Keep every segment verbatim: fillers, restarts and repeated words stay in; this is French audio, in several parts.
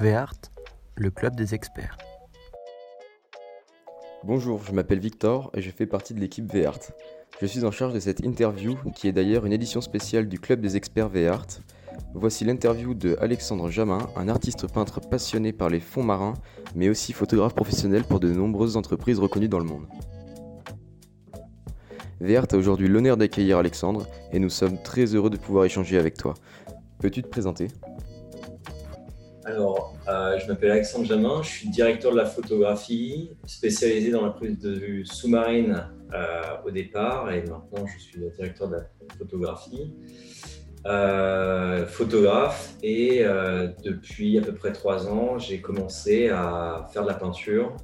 Vehart, le club des experts. Bonjour, je m'appelle Victor et je fais partie de l'équipe Vehart. Je suis en charge de cette interview qui est d'ailleurs une édition spéciale du club des experts Vehart. Voici l'interview de Alexandre Jamain, un artiste peintre passionné par les fonds marins, mais aussi photographe professionnel pour de nombreuses entreprises reconnues dans le monde. Vehart a aujourd'hui l'honneur d'accueillir Alexandre et nous sommes très heureux de pouvoir échanger avec toi. Peux-tu te présenter ? Alors, euh, je m'appelle Alexandre Jamain, je suis directeur de la photographie, spécialisé dans la prise de vue sous-marine euh, au départ, et maintenant je suis le directeur de la photographie, euh, photographe, et euh, depuis à peu près trois ans, j'ai commencé à faire de la peinture.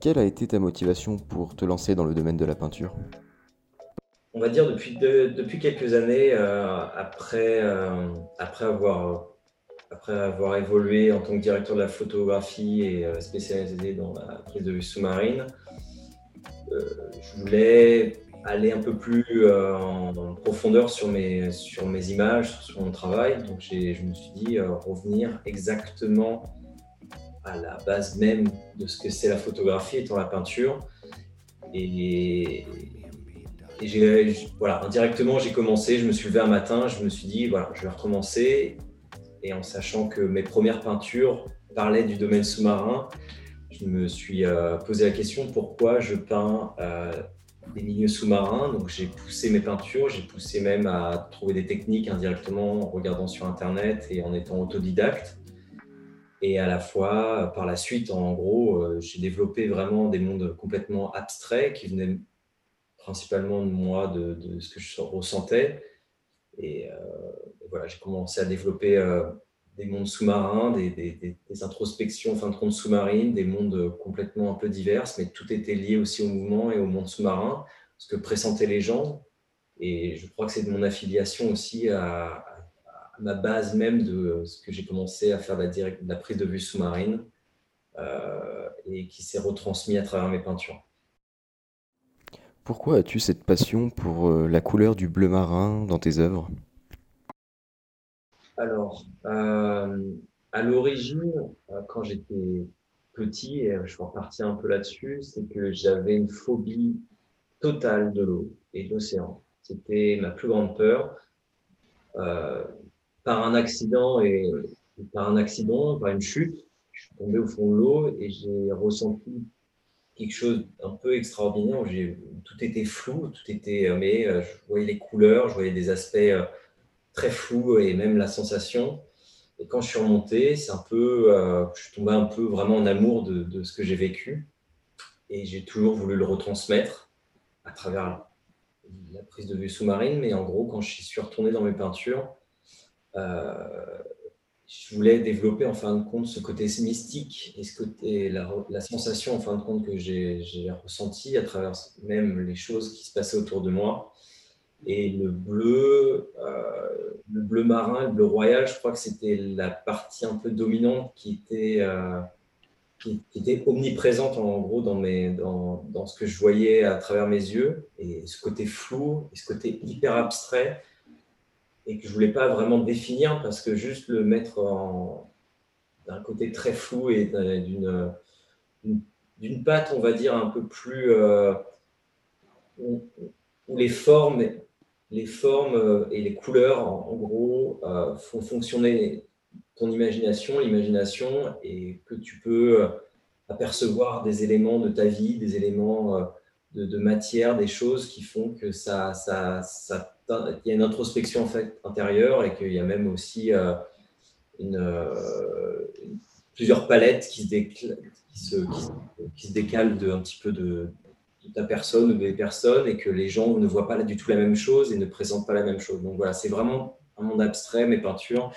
Quelle a été ta motivation pour te lancer dans le domaine de la peinture ? On va dire depuis, de, depuis quelques années, euh, après, euh, après, avoir, après avoir évolué en tant que directeur de la photographie et euh, spécialisé dans la prise de vue sous-marine, euh, je voulais aller un peu plus euh, en, en profondeur sur mes, sur mes images, sur mon travail. Donc j'ai, je me suis dit euh, revenir exactement à la base même de ce que c'est la photographie étant la peinture. Et, Et j'ai, voilà, indirectement, j'ai commencé, je me suis levé un matin, je me suis dit, voilà, je vais recommencer. Et en sachant que mes premières peintures parlaient du domaine sous-marin, je me suis euh, posé la question pourquoi je peins euh, des milieux sous-marins. Donc j'ai poussé mes peintures, j'ai poussé même à trouver des techniques indirectement en regardant sur Internet et en étant autodidacte. Et à la fois, par la suite, en gros, euh, j'ai développé vraiment des mondes complètement abstraits qui venaient principalement de moi, de, de ce que je ressentais. Et euh, voilà, j'ai commencé à développer euh, des mondes sous-marins, des, des, des, des introspections, enfin de compte sous-marines, des mondes complètement un peu divers, mais tout était lié aussi au mouvement et au monde sous-marin, ce que pressentaient les gens. Et je crois que c'est de mon affiliation aussi à, à, à ma base même de ce que j'ai commencé à faire de la, direct, de la prise de vue sous-marine euh, et qui s'est retransmis à travers mes peintures. Pourquoi as-tu cette passion pour la couleur du bleu marin dans tes œuvres ? Alors, euh, à l'origine, quand j'étais petit, et je repartis un peu là-dessus, c'est que j'avais une phobie totale de l'eau et de l'océan. C'était ma plus grande peur. Euh, par un accident et par un accident, par une chute, je suis tombé au fond de l'eau et j'ai ressenti quelque chose un peu extraordinaire où j'ai, tout était flou, tout était, mais euh, je voyais les couleurs, je voyais des aspects euh, très flous et même la sensation. Et quand je suis remonté, c'est un peu, euh, je suis tombé un peu vraiment en amour de, de ce que j'ai vécu et j'ai toujours voulu le retransmettre à travers la prise de vue sous-marine. Mais en gros, quand je suis retourné dans mes peintures, euh, je voulais développer en fin de compte ce côté mystique et, ce côté, et la, la sensation en fin de compte que j'ai, j'ai ressentie à travers même les choses qui se passaient autour de moi. Et le bleu, euh, le bleu marin, le bleu royal, je crois que c'était la partie un peu dominante qui était, euh, qui, qui était omniprésente en gros dans, mes, dans, dans ce que je voyais à travers mes yeux. Et ce côté flou, et ce côté hyper abstrait, et que je ne voulais pas vraiment définir parce que juste le mettre en, d'un côté très flou et d'une, d'une, d'une patte, on va dire, un peu plus... Euh, où, où les formes, les formes et les couleurs, en, en gros, euh, font fonctionner ton imagination, l'imagination, et que tu peux apercevoir des éléments de ta vie, des éléments de, de matière, des choses qui font que ça... ça, ça il y a une introspection en fait intérieure et qu'il y a même aussi euh, une, euh, plusieurs palettes qui se, décl... qui, se, qui, se, qui se décalent de, un petit peu de, de ta personne ou des personnes et que les gens ne voient pas du tout la même chose et ne présentent pas la même chose. Donc voilà, c'est vraiment un monde abstrait, mes peintures,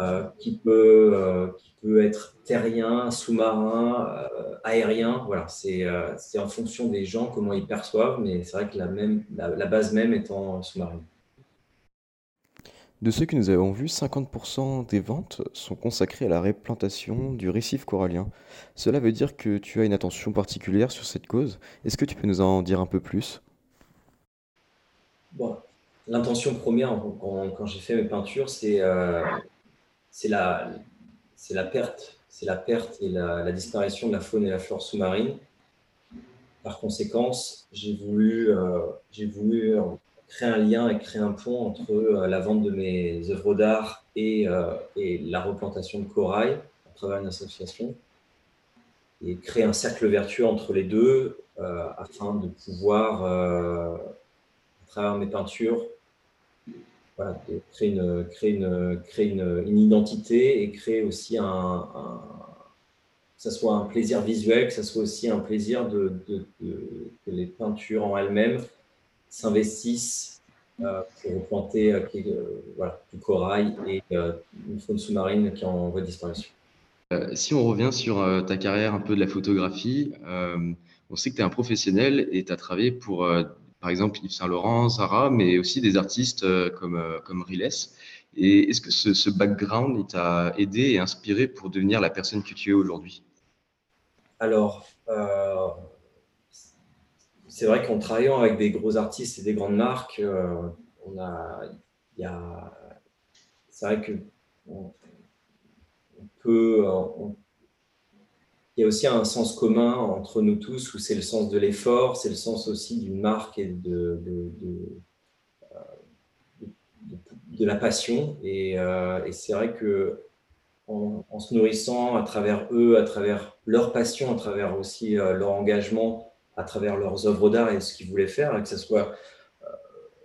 euh, qui, peut, euh, qui peut être terrien, sous-marin, euh, aérien. Voilà, c'est, euh, c'est en fonction des gens, comment ils perçoivent, mais c'est vrai que la, même, la, la base même étant sous-marine. De ceux que nous avons vus, cinquante pour cent des ventes sont consacrées à la replantation du récif corallien. Cela veut dire que tu as une attention particulière sur cette cause. Est-ce que tu peux nous en dire un peu plus ? Bon, l'intention première, quand, quand j'ai fait mes peintures, c'est... Euh, c'est la, c'est la perte, c'est la perte et la, la disparition de la faune et la flore sous-marine. Par conséquence, j'ai voulu, euh, j'ai voulu créer un lien et créer un pont entre euh, la vente de mes œuvres d'art et, euh, et la replantation de corail à travers une association, et créer un cercle vertueux entre les deux euh, afin de pouvoir, euh, à travers mes peintures, voilà, de créer, une, créer, une, créer une, une identité et créer aussi un, un, que ça soit un plaisir visuel, que ça soit aussi un plaisir de, de, de, que les peintures en elles-mêmes s'investissent euh, pour replanter euh, euh, voilà, du corail et euh, une faune sous-marine qui est en voie de disparition. Euh, si on revient sur euh, ta carrière un peu de la photographie, euh, on sait que tu es un professionnel et tu as travaillé pour, euh, par exemple, Yves Saint-Laurent, Zara, mais aussi des artistes euh, comme, euh, comme Rilès. Et est-ce que ce, ce background t'a aidé et inspiré pour devenir la personne que tu es aujourd'hui? Alors, euh, c'est vrai qu'en travaillant avec des gros artistes et des grandes marques, euh, on a, y a, c'est vrai que... On, Peu, on... il y a aussi un sens commun entre nous tous où c'est le sens de l'effort, c'est le sens aussi d'une marque et de, de, de, de, de la passion. Et, euh, et c'est vrai qu'en en se nourrissant à travers eux, à travers leur passion, à travers aussi leur engagement, à travers leurs œuvres d'art et ce qu'ils voulaient faire, que ce soit, euh,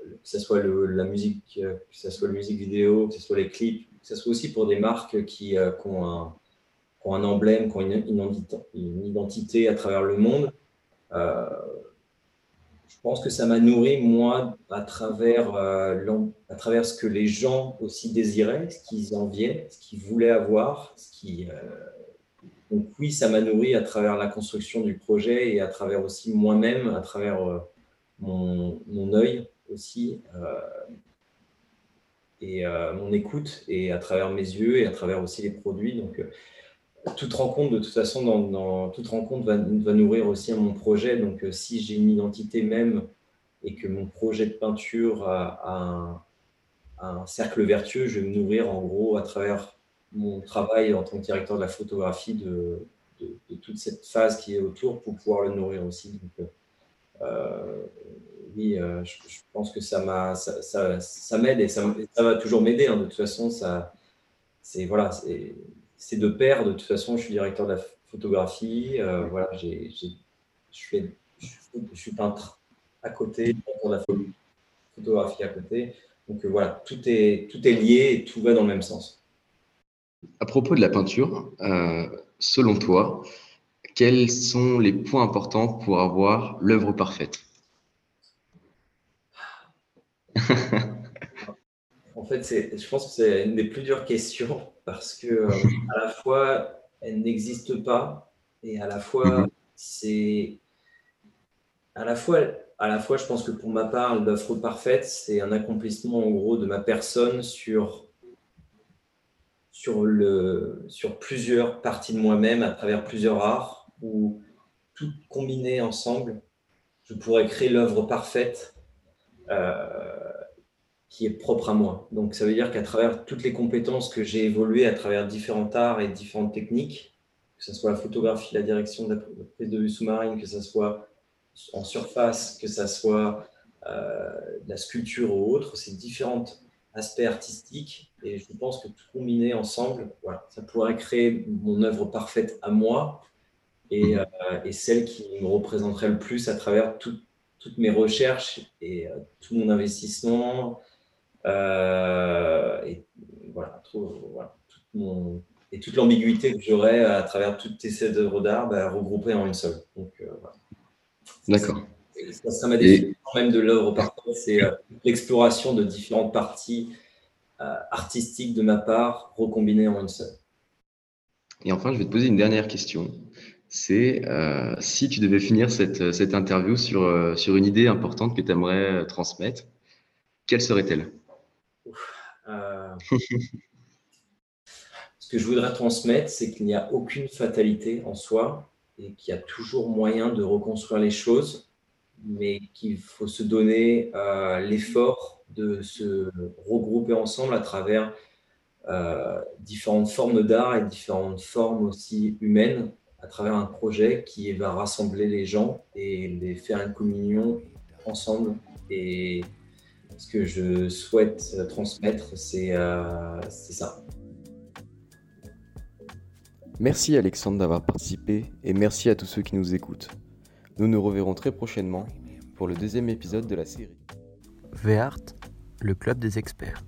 que ce soit le, la musique, que ce soit la musique vidéo, que ce soit les clips, que ce soit aussi pour des marques qui, euh, qui, ont, un, qui ont un emblème, qui ont une, une identité à travers le monde. Euh, je pense que ça m'a nourri, moi, à travers, euh, à travers ce que les gens aussi désiraient, ce qu'ils enviaient, ce qu'ils voulaient avoir. Ce qui, euh... Donc oui, ça m'a nourri à travers la construction du projet et à travers aussi moi-même, à travers euh, mon, mon œil aussi. Euh... et euh, mon écoute, et à travers mes yeux, et à travers aussi les produits. Donc, euh, toute rencontre, de toute façon, dans, dans, toute rencontre va, va nourrir aussi mon projet. Donc, euh, si j'ai une identité même, et que mon projet de peinture a, a, un, a un cercle vertueux, je vais me nourrir, en gros, à travers mon travail en tant que directeur de la photographie, de, de, de toute cette phase qui est autour, pour pouvoir le nourrir aussi. Donc, euh, Euh, oui, euh, je, je pense que ça m'a, ça, ça, ça m'aide et ça, ça va toujours m'aider. Hein. De toute façon, ça, c'est voilà, c'est, c'est de pair. De toute façon, je suis directeur de la photographie. Euh, voilà, j'ai, j'ai, je, fais, je, je suis peintre à côté, directeur de la photographie à côté. Donc euh, voilà, tout est, tout est lié et tout va dans le même sens. À propos de la peinture, euh, selon toi, quels sont les points importants pour avoir l'œuvre parfaite? En fait, c'est, je pense que c'est une des plus dures questions parce que euh, à la fois, elle n'existe pas et à la fois, c'est à la fois, à la fois, je pense que pour ma part, l'œuvre parfaite, c'est un accomplissement en gros de ma personne sur sur le sur plusieurs parties de moi-même à travers plusieurs arts, où tout combiné ensemble, je pourrais créer l'œuvre parfaite euh, qui est propre à moi. Donc, ça veut dire qu'à travers toutes les compétences que j'ai évoluées à travers différents arts et différentes techniques, que ce soit la photographie, la direction de la prise de vue sous-marine, que ce soit en surface, que ce soit euh, la sculpture ou autre, ces différents aspects artistiques, et je pense que tout combiné ensemble, voilà, ça pourrait créer mon œuvre parfaite à moi. Et, euh, et celle qui me représenterait le plus à travers tout, toutes mes recherches et euh, tout mon investissement euh, et, voilà, tout, voilà, toute mon, et toute l'ambiguïté que j'aurais à travers toutes ces œuvres d'art bah, regroupées en une seule. Donc, euh, voilà. D'accord. Ça, ça m'a défini quand même de l'œuvre parfaite, c'est euh, l'exploration de différentes parties euh, artistiques de ma part recombinées en une seule. Et enfin, je vais te poser une dernière question. C'est euh, si tu devais finir cette, cette interview sur, euh, sur une idée importante que tu aimerais transmettre, quelle serait-elle? euh, Ce que je voudrais transmettre, c'est qu'il n'y a aucune fatalité en soi et qu'il y a toujours moyen de reconstruire les choses, mais qu'il faut se donner euh, l'effort de se regrouper ensemble à travers euh, différentes formes d'art et différentes formes aussi humaines à travers un projet qui va rassembler les gens et les faire une communion ensemble. Et ce que je souhaite transmettre, c'est, euh, c'est ça. Merci Alexandre d'avoir participé et merci à tous ceux qui nous écoutent. Nous nous reverrons très prochainement pour le deuxième épisode de la série. Vehart, le club des experts.